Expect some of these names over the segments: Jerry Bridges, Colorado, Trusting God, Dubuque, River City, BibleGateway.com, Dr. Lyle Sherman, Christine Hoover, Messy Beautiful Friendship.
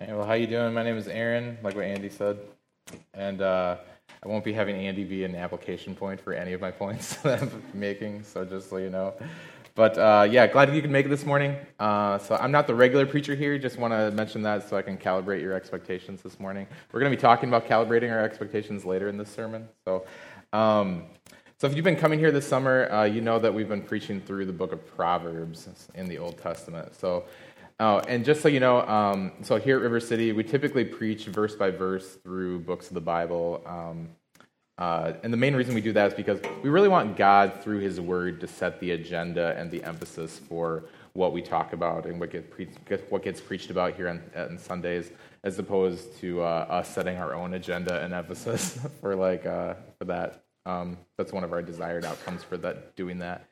Hey, well, how you doing? My name is Aaron, like what Andy said, and I won't be having Andy be an application point for any of my points that I'm making, so just so you know. But yeah, glad you could make it this morning. So I'm not the regular preacher here, just want to mention that so I can calibrate your expectations this morning. We're going to be talking about calibrating our expectations later in this sermon. So if you've been coming here this summer, you know that we've been preaching through the book of Proverbs in the Old Testament. So and just so you know, so here at River City, we typically preach verse by verse through books of the Bible. And the main reason we do that is because we really want God, through His Word, to set the agenda and the emphasis for what we talk about and what gets preached about here on Sundays, as opposed to us setting our own agenda and emphasis for that. That's one of our desired outcomes for that, doing that.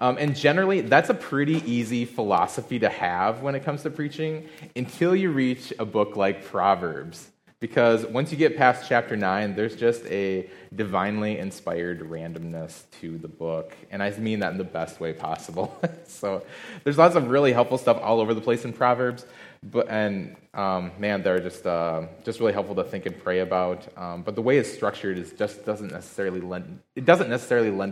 And generally, that's a pretty easy philosophy to have when it comes to preaching until you reach a book like Proverbs. Because once you get past chapter 9, there's just a divinely inspired randomness to the book. And I mean that in the best way possible. So there's lots of really helpful stuff all over the place in Proverbs. They're just really helpful to think and pray about. But the way it's structured doesn't necessarily lend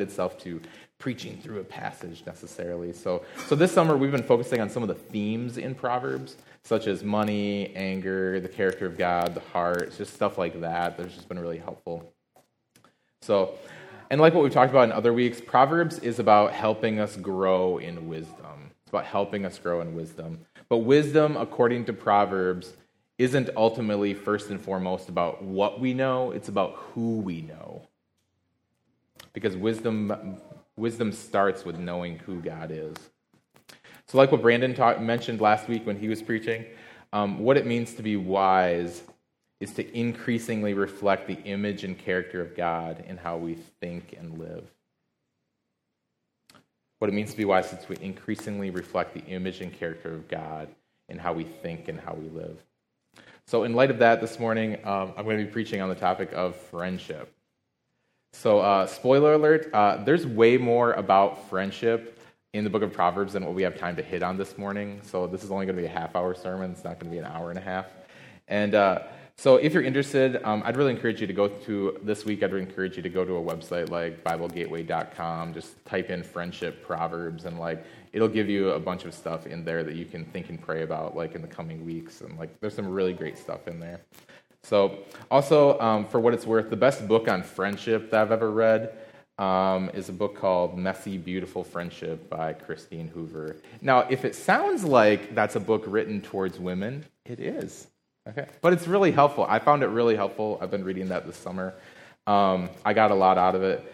itself to preaching through a passage necessarily. So this summer we've been focusing on some of the themes in Proverbs, such as money, anger, the character of God, the heart, just stuff like that. That's just been really helpful. So, and like what we've talked about in other weeks, Proverbs is about helping us grow in wisdom. It's about helping us grow in wisdom. But wisdom, according to Proverbs, isn't ultimately first and foremost about what we know, it's about who we know. Because wisdom starts with knowing who God is. So like what Brandon mentioned last week when he was preaching, what it means to be wise is to increasingly reflect the image and character of God in how we think and live. What it means to be wise is to increasingly reflect the image and character of God in how we think and how we live. So in light of that, this morning, I'm going to be preaching on the topic of friendship. So spoiler alert, there's way more about friendship in the book of Proverbs than what we have time to hit on this morning. So this is only going to be a half-hour sermon. It's not going to be an hour and a half. And so if you're interested, I'd really encourage you to go to, this week, I'd really encourage you to go to a website like BibleGateway.com, just type in friendship Proverbs, and it'll give you a bunch of stuff in there that you can think and pray about in the coming weeks, and there's some really great stuff in there. So also, for what it's worth, the best book on friendship that I've ever read is a book called Messy Beautiful Friendship by Christine Hoover. Now, if it sounds like that's a book written towards women, it is. Okay, but it's really helpful. I found it really helpful. I've been reading that this summer. I got a lot out of it.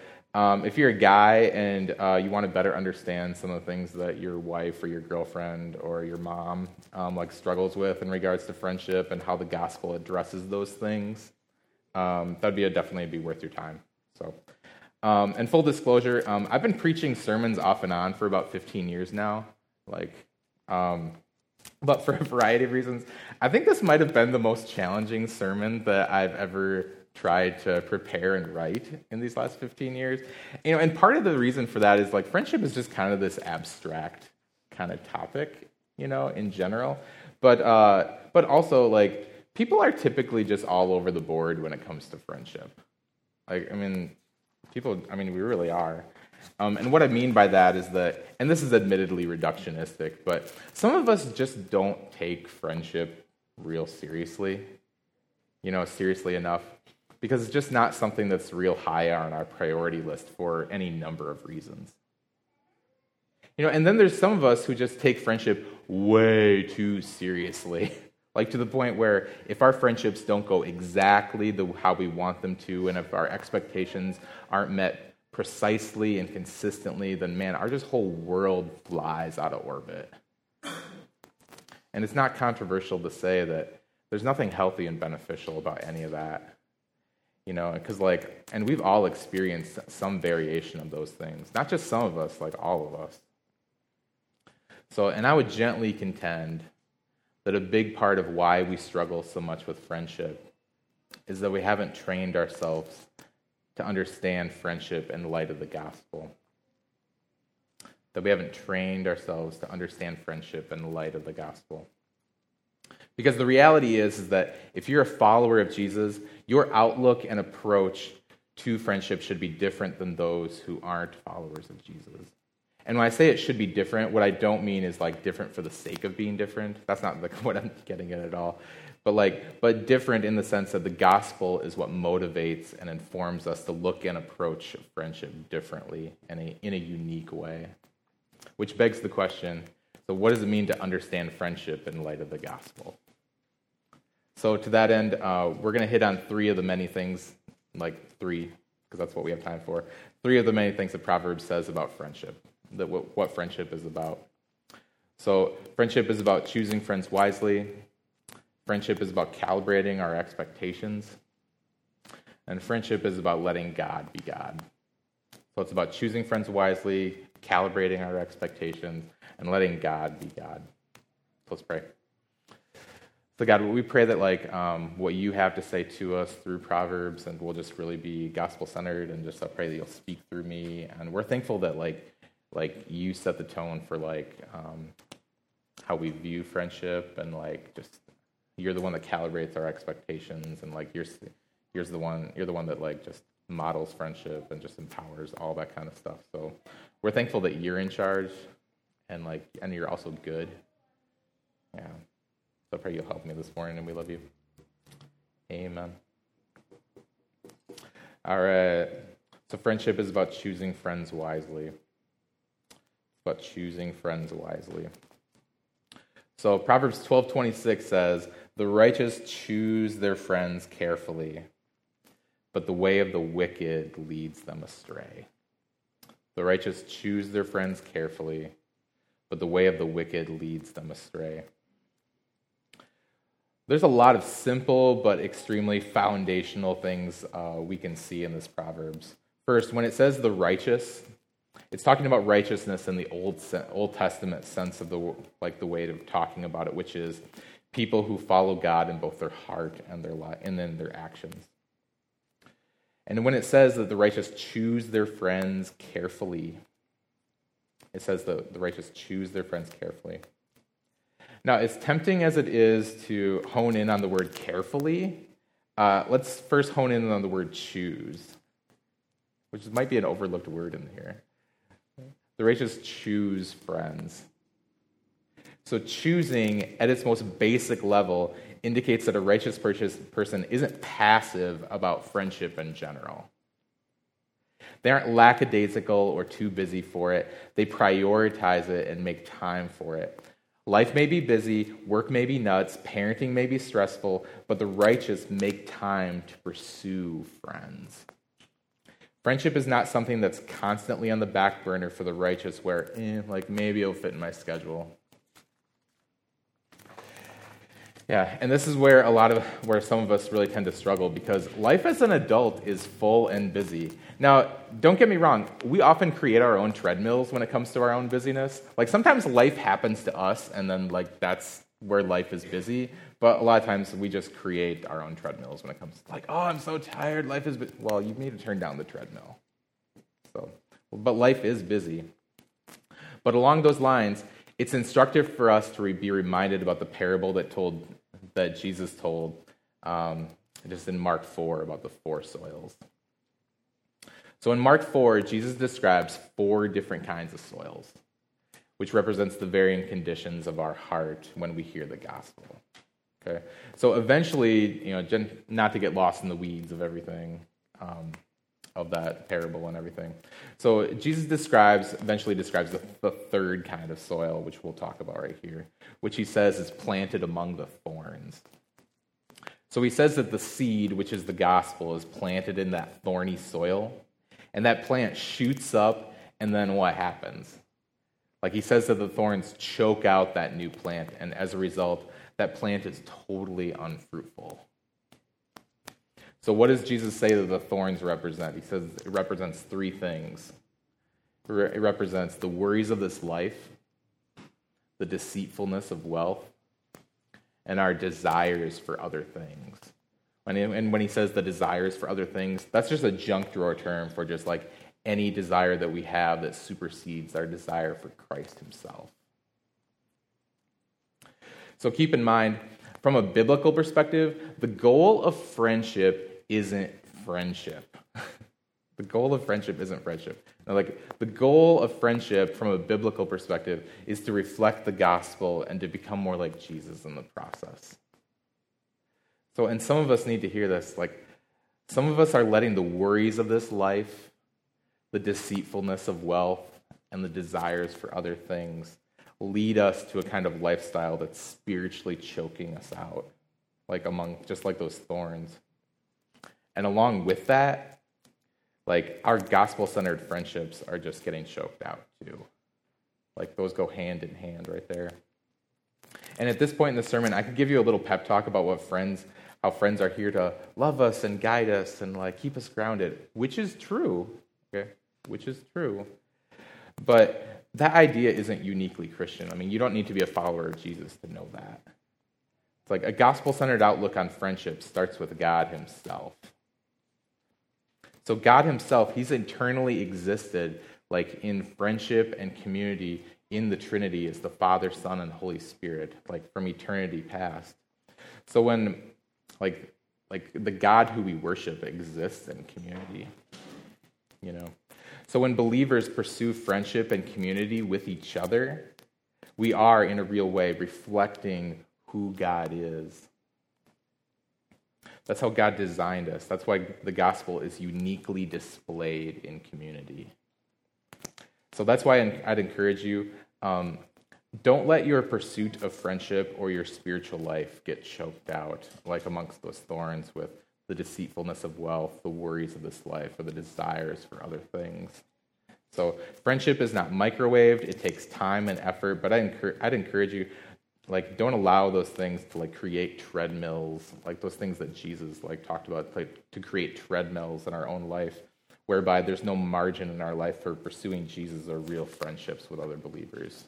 If you're a guy and you want to better understand some of the things that your wife or your girlfriend or your mom struggles with in regards to friendship and how the gospel addresses those things, that'd be definitely worth your time. So, and full disclosure, I've been preaching sermons off and on for about 15 years now. But for a variety of reasons, I think this might have been the most challenging sermon that I've ever tried to prepare and write in these last 15 years. You know, and part of the reason for that is friendship is just kind of this abstract kind of topic, in general. But also people are typically just all over the board when it comes to friendship. We really are. And what I mean by that is that, and this is admittedly reductionistic, but some of us just don't take friendship real seriously, seriously enough, because it's just not something that's real high on our priority list for any number of reasons. And then there's some of us who just take friendship way too seriously, to the point where if our friendships don't go exactly how we want them to, and if our expectations aren't met precisely and consistently, then man, our just whole world flies out of orbit. And it's not controversial to say that there's nothing healthy and beneficial about any of that. Because and we've all experienced some variation of those things. Not just some of us, all of us. So, and I would gently contend that a big part of why we struggle so much with friendship is that we haven't trained ourselves to understand friendship in light of the gospel. That we haven't trained ourselves to understand friendship in light of the gospel. Because the reality is that if you're a follower of Jesus, your outlook and approach to friendship should be different than those who aren't followers of Jesus. And when I say it should be different, what I don't mean is like different for the sake of being different. That's not like what I'm getting at all. But different in the sense that the gospel is what motivates and informs us to look and approach friendship differently and in a unique way. Which begs the question, so what does it mean to understand friendship in light of the gospel? So to that end, we're going to hit on three of the many things, because that's what we have time for, three of the many things that Proverbs says about friendship, that what friendship is about. So friendship is about choosing friends wisely. Friendship is about calibrating our expectations. And friendship is about letting God be God. So it's about choosing friends wisely, calibrating our expectations, and letting God be God. Let's pray. So God, we pray that what you have to say to us through Proverbs, and we'll just really be gospel-centered, and just I pray that you'll speak through me. And we're thankful that you set the tone for how we view friendship, and you're the one that calibrates our expectations, and you're the one that just models friendship and just empowers all that kind of stuff. So we're thankful that you're in charge, and and you're also good. Yeah. So I pray you'll help me this morning, and we love you. Amen. All right. So friendship is about choosing friends wisely. It's about choosing friends wisely. So Proverbs 12:26 says, "The righteous choose their friends carefully, but the way of the wicked leads them astray." The righteous choose their friends carefully, but the way of the wicked leads them astray. There's a lot of simple but extremely foundational things we can see in this Proverbs. First, when it says the righteous, it's talking about righteousness in the Old Testament sense of the way of talking about it, which is people who follow God in both their heart and their life, and then their actions. And when it says that the righteous choose their friends carefully, it says that the righteous choose their friends carefully. Now, as tempting as it is to hone in on the word carefully, let's first hone in on the word choose, which might be an overlooked word in here. The righteous choose friends. So choosing, at its most basic level, indicates that a righteous person isn't passive about friendship in general. They aren't lackadaisical or too busy for it. They prioritize it and make time for it. Life may be busy, work may be nuts, parenting may be stressful, but the righteous make time to pursue friends. Friendship is not something that's constantly on the back burner for the righteous where, maybe it'll fit in my schedule. Yeah, and this is where where some of us really tend to struggle, because life as an adult is full and busy. Now, don't get me wrong, we often create our own treadmills when it comes to our own busyness. Sometimes life happens to us, and then that's where life is busy, but a lot of times we just create our own treadmills when it comes to I'm so tired, life is busy. Well, you need to turn down the treadmill. So, but life is busy. But along those lines, it's instructive for us to be reminded about the parable that Jesus told just in Mark 4 about the 4 soils. So in Mark 4, Jesus describes 4 different kinds of soils, which represents the varying conditions of our heart when we hear the gospel. Okay, so eventually, not to get lost in the weeds of everything, of that parable and everything. So Jesus eventually describes the third kind of soil, which we'll talk about right here, which he says is planted among the thorns. So he says that the seed, which is the gospel, is planted in that thorny soil, and that plant shoots up, and then what happens? He says that the thorns choke out that new plant, and as a result, that plant is totally unfruitful. So what does Jesus say that the thorns represent? He says it represents 3 things. It represents the worries of this life, the deceitfulness of wealth, and our desires for other things. And when he says the desires for other things, that's just a junk drawer term for just any desire that we have that supersedes our desire for Christ himself. So keep in mind, From a biblical perspective, the goal of friendship isn't friendship. The goal of friendship isn't friendship. Now, the goal of friendship from a biblical perspective is to reflect the gospel and to become more like Jesus in the process. So, and some of us need to hear this. Some of us are letting the worries of this life, the deceitfulness of wealth, and the desires for other things lead us to a kind of lifestyle that's spiritually choking us out, just like those thorns. And along with that, our gospel-centered friendships are just getting choked out too. Those go hand in hand right there. And at this point in the sermon, I could give you a little pep talk about how friends are here to love us and guide us and keep us grounded, which is true, okay? Which is true. But that idea isn't uniquely Christian. You don't need to be a follower of Jesus to know that. It's a gospel-centered outlook on friendship starts with God himself. So God himself, he's internally existed in friendship and community in the Trinity as the Father, Son, and Holy Spirit, from eternity past. So when the God who we worship exists in community, So when believers pursue friendship and community with each other, we are, in a real way, reflecting who God is. That's how God designed us. That's why the gospel is uniquely displayed in community. So that's why I'd encourage you, don't let your pursuit of friendship or your spiritual life get choked out, amongst those thorns with the deceitfulness of wealth, the worries of this life, or the desires for other things. So friendship is not microwaved. It takes time and effort, but I'd encourage you, don't allow those things to, create treadmills, those things that Jesus, talked about, to create treadmills in our own life, whereby there's no margin in our life for pursuing Jesus or real friendships with other believers.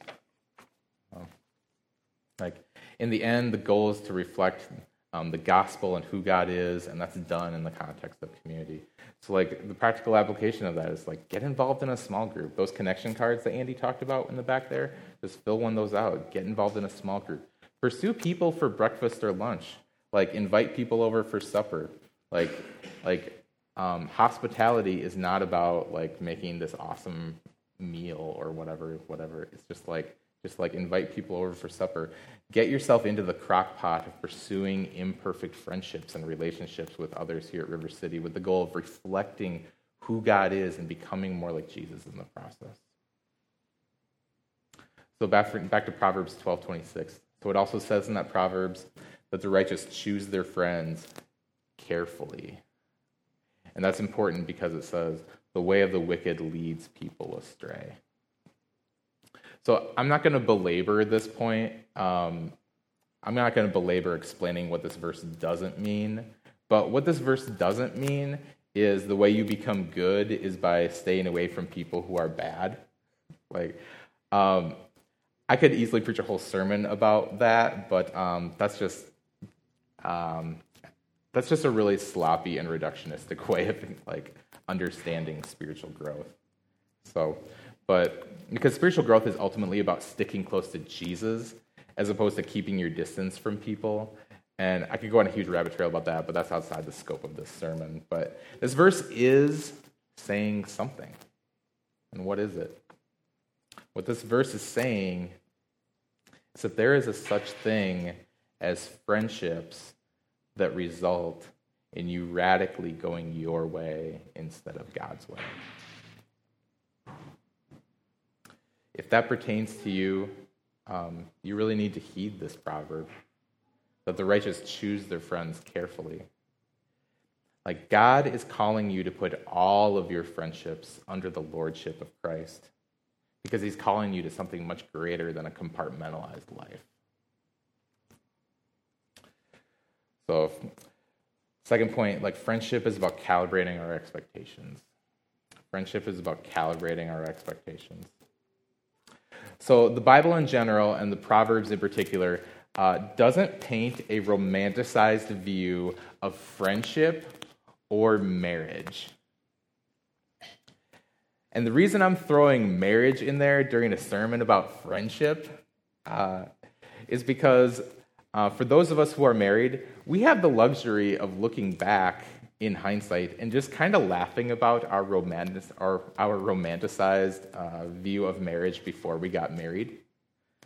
In the end, the goal is to reflect the gospel and who God is, and that's done in the context of community. So the practical application of that is get involved in a small group. Those connection cards that Andy talked about in the back there, just fill one of those out. Get involved in a small group. Pursue people for breakfast or lunch. Invite people over for supper. Hospitality is not about making this awesome meal or whatever. It's just invite people over for supper. Get yourself into the crock pot of pursuing imperfect friendships and relationships with others here at River City with the goal of reflecting who God is and becoming more like Jesus in the process. So back to Proverbs 12:26. So it also says in that Proverbs that the righteous choose their friends carefully. And that's important because it says the way of the wicked leads people astray. So I'm not going to belabor this point. I'm not going to belabor explaining what this verse doesn't mean. But what this verse doesn't mean is the way you become good is by staying away from people who are bad. I could easily preach a whole sermon about that, but that's just a really sloppy and reductionistic way of understanding spiritual growth. So. But because spiritual growth is ultimately about sticking close to Jesus as opposed to keeping your distance from people. And I could go on a huge rabbit trail about that, but that's outside the scope of this sermon. But this verse is saying something. And what is it? What this verse is saying is that there is a such thing as friendships that result in you radically going your way instead of God's way. If that pertains to you, you really need to heed this proverb, that the righteous choose their friends carefully. God is calling you to put all of your friendships under the lordship of Christ, because he's calling you to something much greater than a compartmentalized life. So, second point, friendship is about calibrating our expectations. Friendship is about calibrating our expectations. So the Bible in general, and the Proverbs in particular, doesn't paint a romanticized view of friendship or marriage. And the reason I'm throwing marriage in there during a sermon about friendship is because For those of us who are married, we have the luxury of looking back in hindsight and just kind of laughing about our romanticized view of marriage before we got married.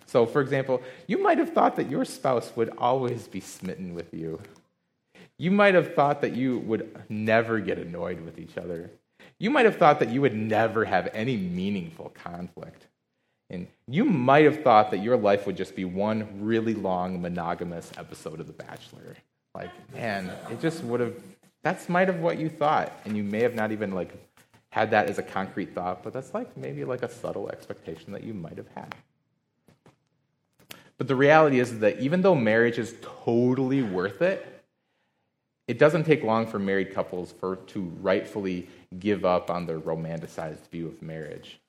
So, for example, you might have thought that your spouse would always be smitten with you. You might have thought that you would never get annoyed with each other. You might have thought that you would never have any meaningful conflict. And you might have thought that your life would just be one really long monogamous episode of The Bachelor. Like, man, it just would have, that's might have what you thought. And you may have not even like had that as a concrete thought, but that's like maybe like a subtle expectation that you might have had. But the reality is that even though marriage is totally worth it, it doesn't take long for married couples to rightfully give up on their romanticized view of marriage.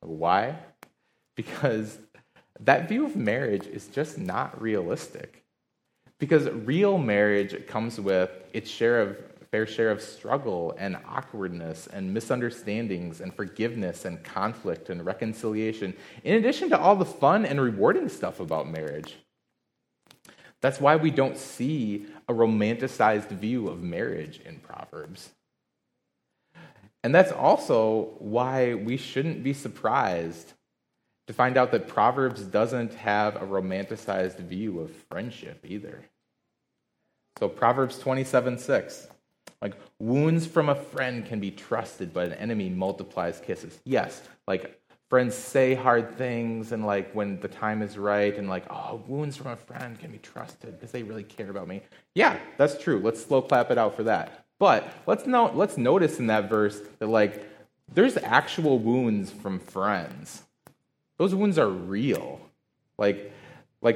Why? Because that view of marriage is just not realistic. Because real marriage comes with its fair share of struggle and awkwardness and misunderstandings and forgiveness and conflict and reconciliation, in addition to all the fun and rewarding stuff about marriage. That's why we don't see a romanticized view of marriage in Proverbs. And that's also why we shouldn't be surprised to find out that Proverbs doesn't have a romanticized view of friendship either. So Proverbs 27:6, like, wounds from a friend can be trusted, but an enemy multiplies kisses. Yes, like, friends say hard things, and like, when the time is right, and like, oh, wounds from a friend can be trusted because they really care about me. Yeah, that's true. Let's slow clap it out for that. But let's notice in that verse that like, there's actual wounds from friends. Those wounds are real. Like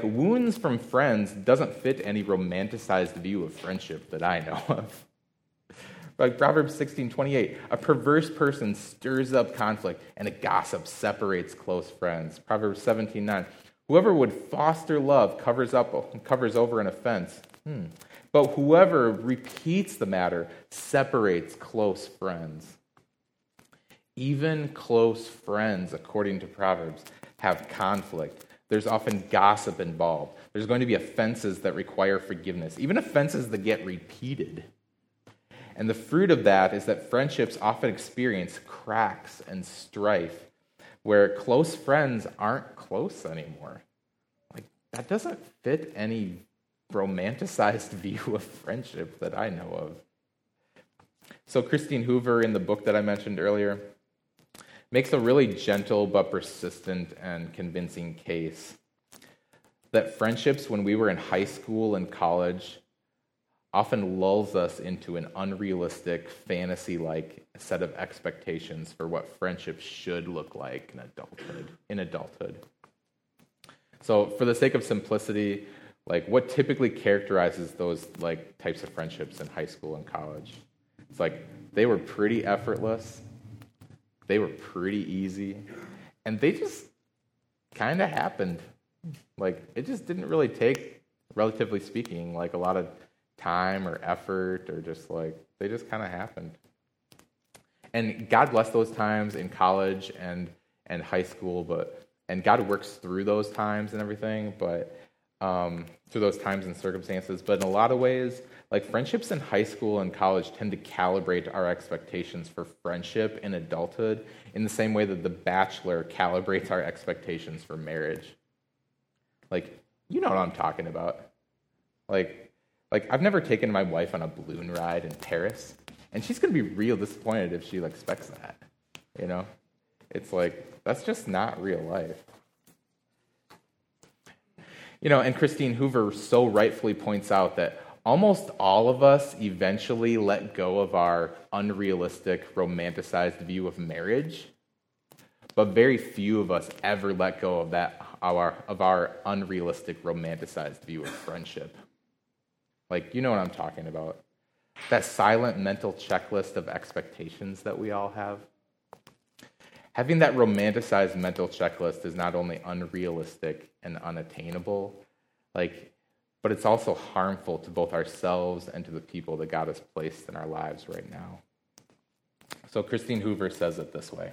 wounds from friends doesn't fit any romanticized view of friendship that I know of. Like Proverbs 16:28, a perverse person stirs up conflict, and a gossip separates close friends. Proverbs 17:9, whoever would foster love covers over an offense. But whoever repeats the matter separates close friends. Even close friends, according to Proverbs, have conflict. There's often gossip involved. There's going to be offenses that require forgiveness, even offenses that get repeated. And the fruit of that is that friendships often experience cracks and strife, where close friends aren't close anymore. Like, that doesn't fit any romanticized view of friendship that I know of. So Christine Hoover, in the book that I mentioned earlier, makes a really gentle but persistent and convincing case that friendships when we were in high school and college often lulls us into an unrealistic, fantasy-like set of expectations for what friendships should look like in adulthood. So for the sake of simplicity, like, what typically characterizes those like types of friendships in high school and college? It's like, they were pretty effortless, they were pretty easy, and they just kind of happened. Like, it just didn't really take, relatively speaking, like a lot of time or effort, or just like, they just kind of happened. And God bless those times in college and high school, and God works through those times and everything, but through those times and circumstances. But in a lot of ways, like, friendships in high school and college tend to calibrate our expectations for friendship in adulthood in the same way that The Bachelor calibrates our expectations for marriage. Like, you know what I'm talking about. Like I've never taken my wife on a balloon ride in Paris, and she's going to be real disappointed if she expects that, you know? It's like, that's just not real life. You know, and Christine Hoover so rightfully points out that almost all of us eventually let go of our unrealistic, romanticized view of marriage, but very few of us ever let go of our unrealistic, romanticized view of friendship. Like, you know what I'm talking about. That silent mental checklist of expectations that we all have. Having that romanticized mental checklist is not only unrealistic and unattainable, like, but it's also harmful to both ourselves and to the people that God has placed in our lives right now. So Christine Hoover says it this way.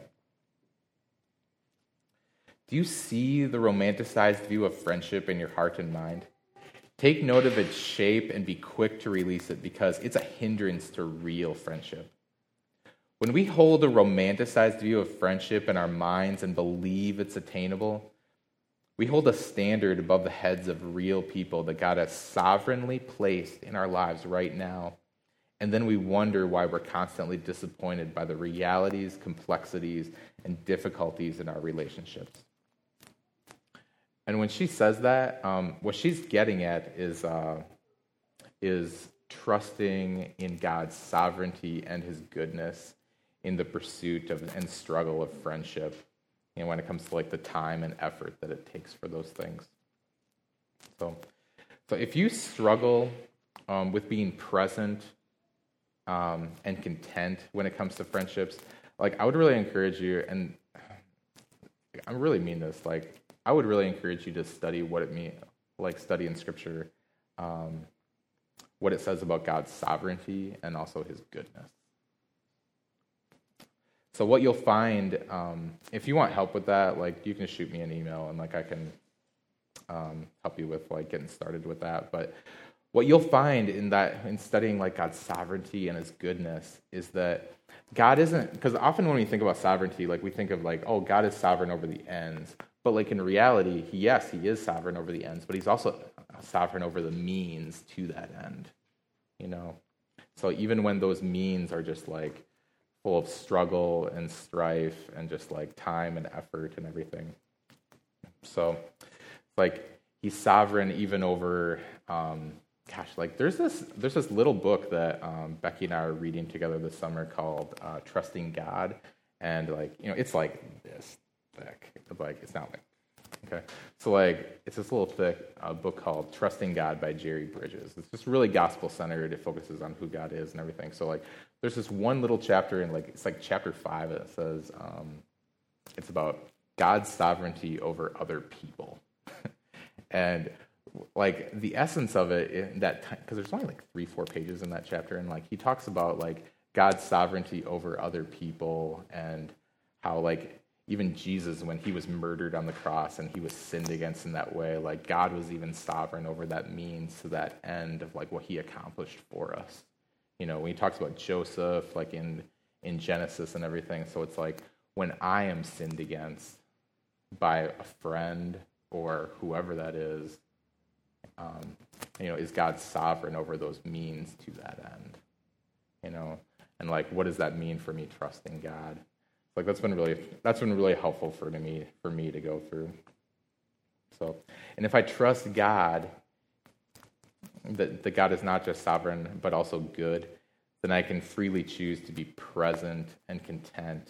Do you see the romanticized view of friendship in your heart and mind? Take note of its shape and be quick to release it because it's a hindrance to real friendship. When we hold a romanticized view of friendship in our minds and believe it's attainable, we hold a standard above the heads of real people that God has sovereignly placed in our lives right now, and then we wonder why we're constantly disappointed by the realities, complexities, and difficulties in our relationships. And when she says that, what she's getting at is trusting in God's sovereignty and his goodness in the pursuit of and struggle of friendship, and when it comes to like the time and effort that it takes for those things. So if you struggle with being present and content when it comes to friendships, like I would really encourage you, and I really mean this, like I would really encourage you to study what it means, like study in Scripture, what it says about God's sovereignty and also his goodness. So what you'll find, if you want help with that, like you can shoot me an email and like I can help you with like getting started with that. But what you'll find in that, in studying like God's sovereignty and his goodness, is that God isn't, because often when we think about sovereignty, like we think of like, oh, God is sovereign over the ends. But like in reality, yes, he is sovereign over the ends, but he's also sovereign over the means to that end, you know? So even when those means are just like full of struggle and strife and just like time and effort and everything. So like he's sovereign even over, like there's this little book that Becky and I are reading together this summer called Trusting God. And like, you know, it's like this. Thick. Like it's not like okay. So like it's this little thick book called Trusting God by Jerry Bridges. It's just really gospel centered. It focuses on who God is and everything. So like there's this one little chapter in like it's like chapter 5 that says it's about God's sovereignty over other people, and like the essence of it in that time, because there's only like 3-4 pages in that chapter, and like he talks about like God's sovereignty over other people and how like. Even Jesus, when he was murdered on the cross and he was sinned against in that way, like God was even sovereign over that means to that end of like what he accomplished for us. You know, when he talks about Joseph, like in Genesis and everything, so it's like when I am sinned against by a friend or whoever that is, you know, is God sovereign over those means to that end? You know, and like what does that mean for me trusting God? Like that's been really helpful for me to go through. So, and if I trust God, that God is not just sovereign but also good, then I can freely choose to be present and content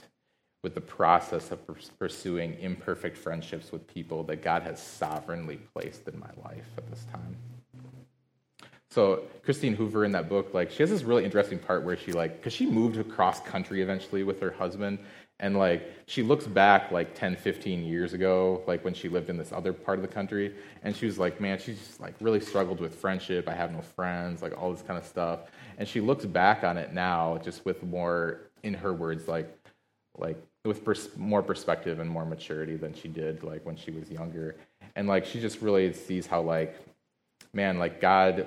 with the process of pursuing imperfect friendships with people that God has sovereignly placed in my life at this time. So Christine Hoover in that book, like she has this really interesting part where she like, because she moved across country eventually with her husband, and like she looks back like 10, 15 years ago, like when she lived in this other part of the country, and she was like, man, she's just like really struggled with friendship. I have no friends, like all this kind of stuff. And she looks back on it now just with more, in her words, like with more perspective and more maturity than she did like when she was younger. And like she just really sees how like, man, like God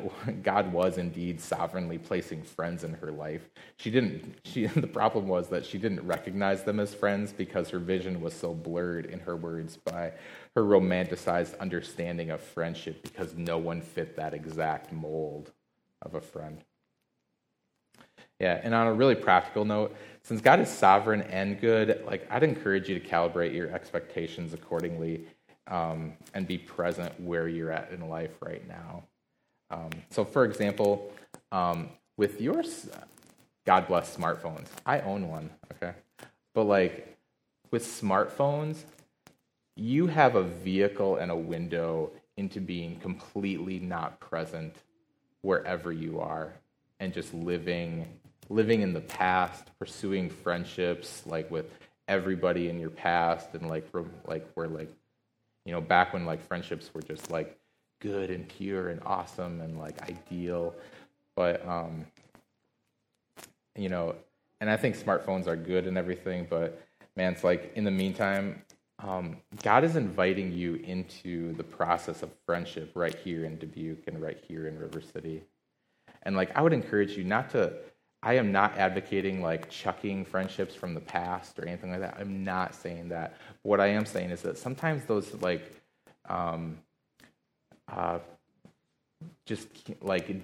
was indeed sovereignly placing friends in her life. The problem was that she didn't recognize them as friends because her vision was so blurred, in her words, by her romanticized understanding of friendship because no one fit that exact mold of a friend. Yeah, and on a really practical note, since God is sovereign and good, like I'd encourage you to calibrate your expectations accordingly. And be present where you're at in life right now. So, for example, with your, God bless smartphones. I own one, okay? But, like, with smartphones, you have a vehicle and a window into being completely not present wherever you are and just living in the past, pursuing friendships, like, with everybody in your past and, like we're, like, you know, back when like friendships were just like good and pure and awesome and like ideal, but you know, and I think smartphones are good and everything, but man, it's like in the meantime, God is inviting you into the process of friendship right here in Dubuque and right here in River City. And like, I would encourage you not to, I am not advocating like chucking friendships from the past or anything like that. I'm not saying that. But what I am saying is that sometimes those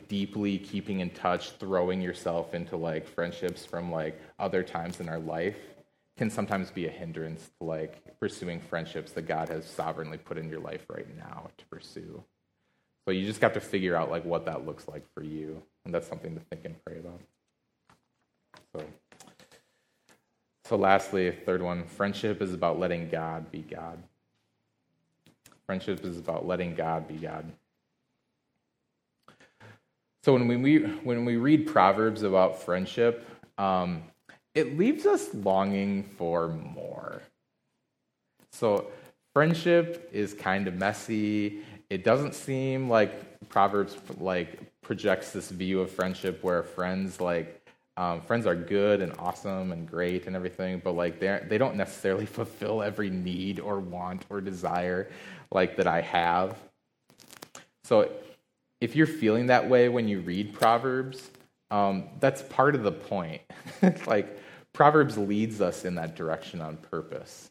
deeply keeping in touch, throwing yourself into like friendships from like other times in our life can sometimes be a hindrance to like pursuing friendships that God has sovereignly put in your life right now to pursue. So you just have to figure out like what that looks like for you. And that's something to think and pray about. So lastly, third one, friendship is about letting God be God. Friendship is about letting God be God. So when we read Proverbs about friendship, it leaves us longing for more. So friendship is kind of messy. It doesn't seem like Proverbs like projects this view of friendship where friends are good and awesome and great and everything, but like they don't necessarily fulfill every need or want or desire like that I have. So if you're feeling that way when you read Proverbs, that's part of the point. Like Proverbs leads us in that direction on purpose.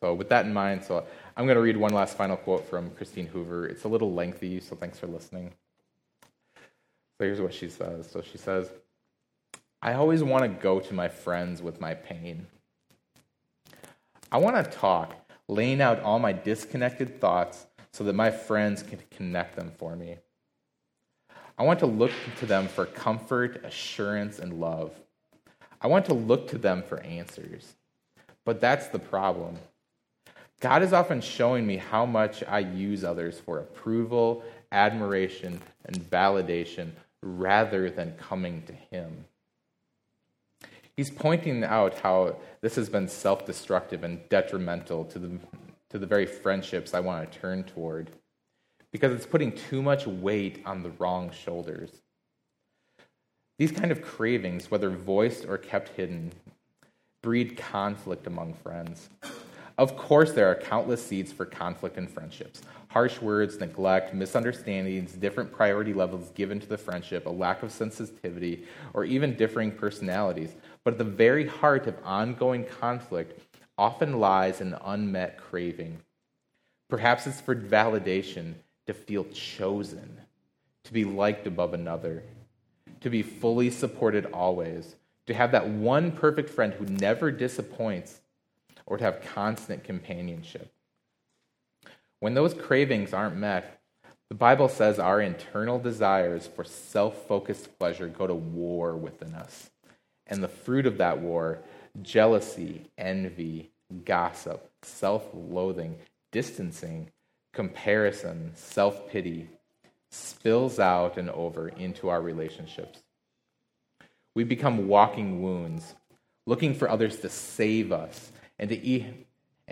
So with that in mind, so I'm going to read one last final quote from Christine Hoover. It's a little lengthy, so thanks for listening. So here's what she says. So she says, I always want to go to my friends with my pain. I want to talk, laying out all my disconnected thoughts so that my friends can connect them for me. I want to look to them for comfort, assurance, and love. I want to look to them for answers. But that's the problem. God is often showing me how much I use others for approval, admiration, and validation rather than coming to Him. He's pointing out how this has been self-destructive and detrimental to the very friendships I want to turn toward, because it's putting too much weight on the wrong shoulders. These kind of cravings, whether voiced or kept hidden, breed conflict among friends. Of course, there are countless seeds for conflict in friendships. Harsh words, neglect, misunderstandings, different priority levels given to the friendship, a lack of sensitivity, or even differing personalities. But at the very heart of ongoing conflict often lies an unmet craving. Perhaps it's for validation, to feel chosen, to be liked above another, to be fully supported always, to have that one perfect friend who never disappoints, or to have constant companionship. When those cravings aren't met, the Bible says our internal desires for self-focused pleasure go to war within us. And the fruit of that war, jealousy, envy, gossip, self-loathing, distancing, comparison, self-pity, spills out and over into our relationships. We become walking wounds, looking for others to save us, and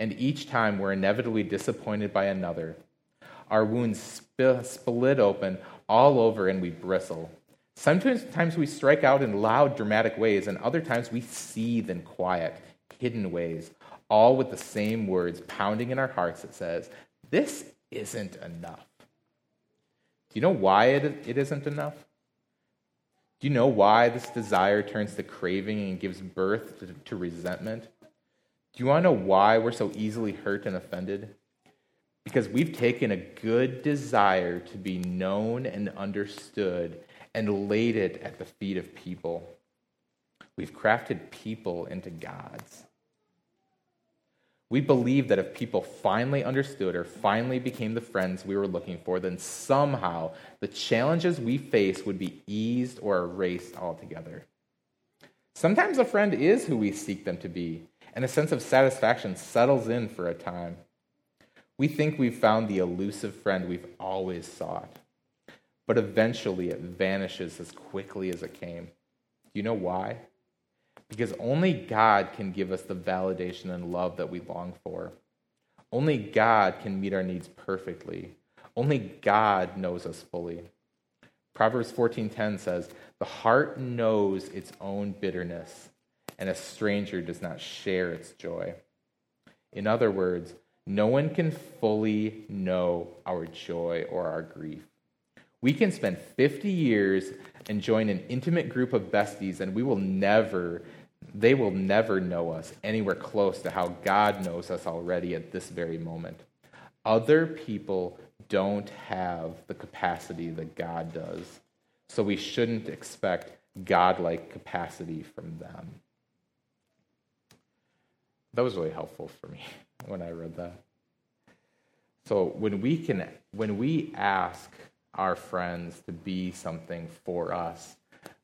each time we're inevitably disappointed by another. Our wounds split open all over and we bristle. Sometimes we strike out in loud, dramatic ways, and other times we seethe in quiet, hidden ways, all with the same words pounding in our hearts that says, this isn't enough. Do you know why it isn't enough? Do you know why this desire turns to craving and gives birth to resentment? Do you want to know why we're so easily hurt and offended? Because we've taken a good desire to be known and understood and laid it at the feet of people. We've crafted people into gods. We believe that if people finally understood or finally became the friends we were looking for, then somehow the challenges we face would be eased or erased altogether. Sometimes a friend is who we seek them to be, and a sense of satisfaction settles in for a time. We think we've found the elusive friend we've always sought, but eventually it vanishes as quickly as it came. Do you know why? Because only God can give us the validation and love that we long for. Only God can meet our needs perfectly. Only God knows us fully. Proverbs 14:10 says, "The heart knows its own bitterness, and a stranger does not share its joy." In other words, no one can fully know our joy or our grief. We can spend 50 years and join an intimate group of besties, and they will never know us anywhere close to how God knows us already at this very moment. Other people don't have the capacity that God does, so we shouldn't expect God-like capacity from them. That was really helpful for me when I read that. So when we ask our friends to be something for us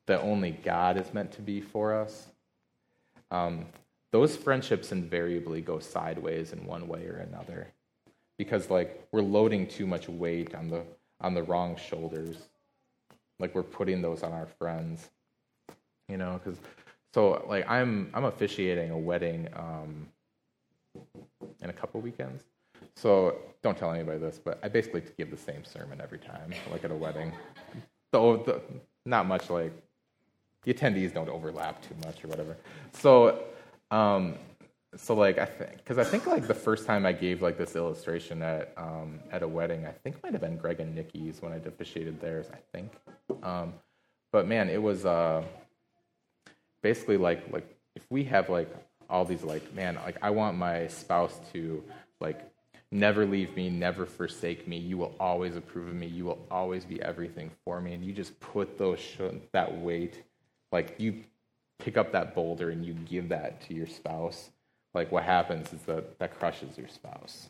that only God is meant to be for us, those friendships invariably go sideways in one way or another, because we're loading too much weight on the wrong shoulders. We're putting those on our friends, I'm officiating a wedding in a couple weekends. So don't tell anybody this, but I basically give the same sermon every time, at a wedding. So not much, the attendees don't overlap too much or whatever. So I think the first time I gave this illustration at a wedding, I think it might have been Greg and Nikki's when I officiated theirs, I think. But man, it was basically if we have all these I want my spouse to never leave me, never forsake me. You will always approve of me. You will always be everything for me. And you just put that weight, you pick up that boulder and you give that to your spouse. What happens is that crushes your spouse.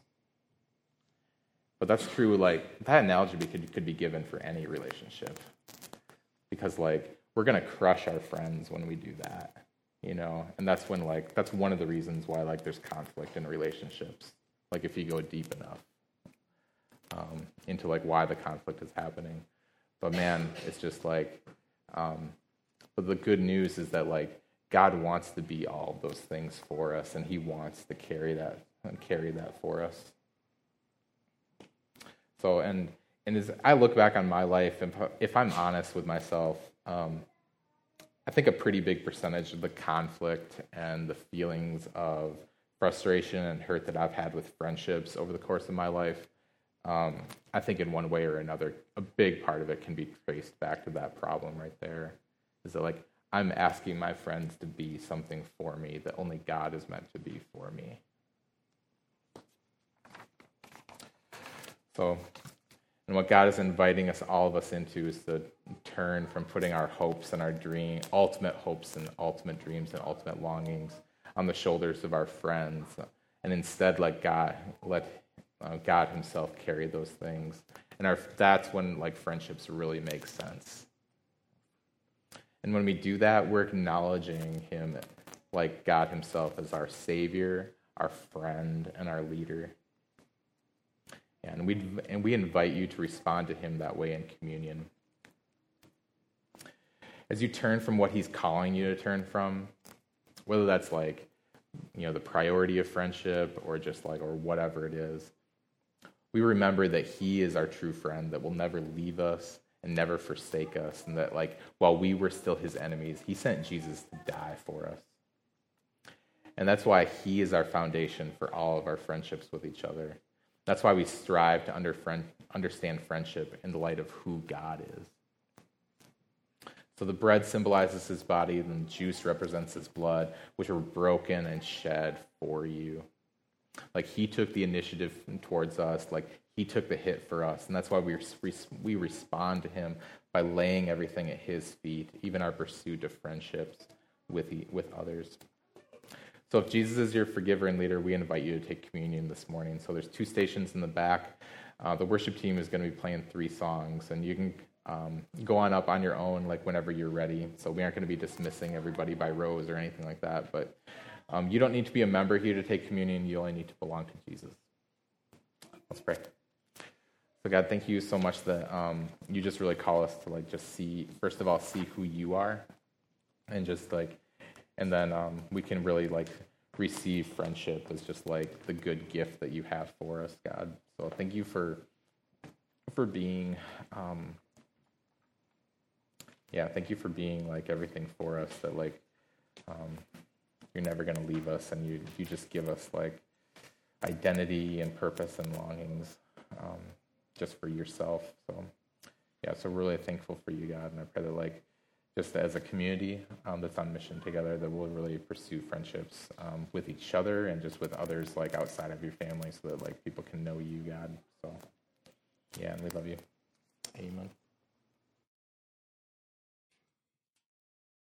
But that's true, that analogy could be given for any relationship. Because, we're going to crush our friends when we do that, And that's when, that's one of the reasons why, there's conflict in relationships. If you go deep enough into, why the conflict is happening. But, man, it's just, but the good news is that, God wants to be all those things for us, and He wants to carry that for us. So, and as I look back on my life, and if I'm honest with myself, I think a pretty big percentage of the conflict and the feelings of frustration and hurt that I've had with friendships over the course of my life, I think in one way or another, a big part of it can be traced back to that problem right there. Is that I'm asking my friends to be something for me that only God is meant to be for me. So, and what God is inviting us, all of us, into is to turn from putting our hopes and our ultimate hopes and ultimate dreams and ultimate longings on the shoulders of our friends, and instead let God Himself carry those things. And that's when friendships really make sense. And when we do that, we're acknowledging Him, God Himself, as our Savior, our friend, and our leader. And we invite you to respond to Him that way in communion. As you turn from what He's calling you to turn from, whether that's the priority of friendship or just or whatever it is, we remember that He is our true friend that will never leave us and never forsake us, and that while we were still His enemies, He sent Jesus to die for us. And that's why He is our foundation for all of our friendships with each other. That's why we strive to understand friendship in the light of who God is. So the bread symbolizes His body, and the juice represents His blood, which were broken and shed for you. He took the initiative towards us, He took the hit for us, and that's why we respond to Him by laying everything at His feet, even our pursuit of friendships with others. So if Jesus is your forgiver and leader, we invite you to take communion this morning. So there's 2 stations in the back. The worship team is going to be playing 3 songs, and you can go on up on your own whenever you're ready. So we aren't going to be dismissing everybody by rows or anything like that, but you don't need to be a member here to take communion. You only need to belong to Jesus. Let's pray. So God, thank you so much that you just really call us to just see, first of all, see who you are, and just and then we can really receive friendship as just the good gift that you have for us, God. So thank you for being everything for us, that you're never gonna leave us, and you just give us identity and purpose and longings just for yourself. So, yeah, so really thankful for you, God, and I pray that, like, just as a community that's on mission together, that we'll really pursue friendships with each other and just with others, like, outside of your family so that, like, people can know you, God. So, yeah, and we love you. Amen.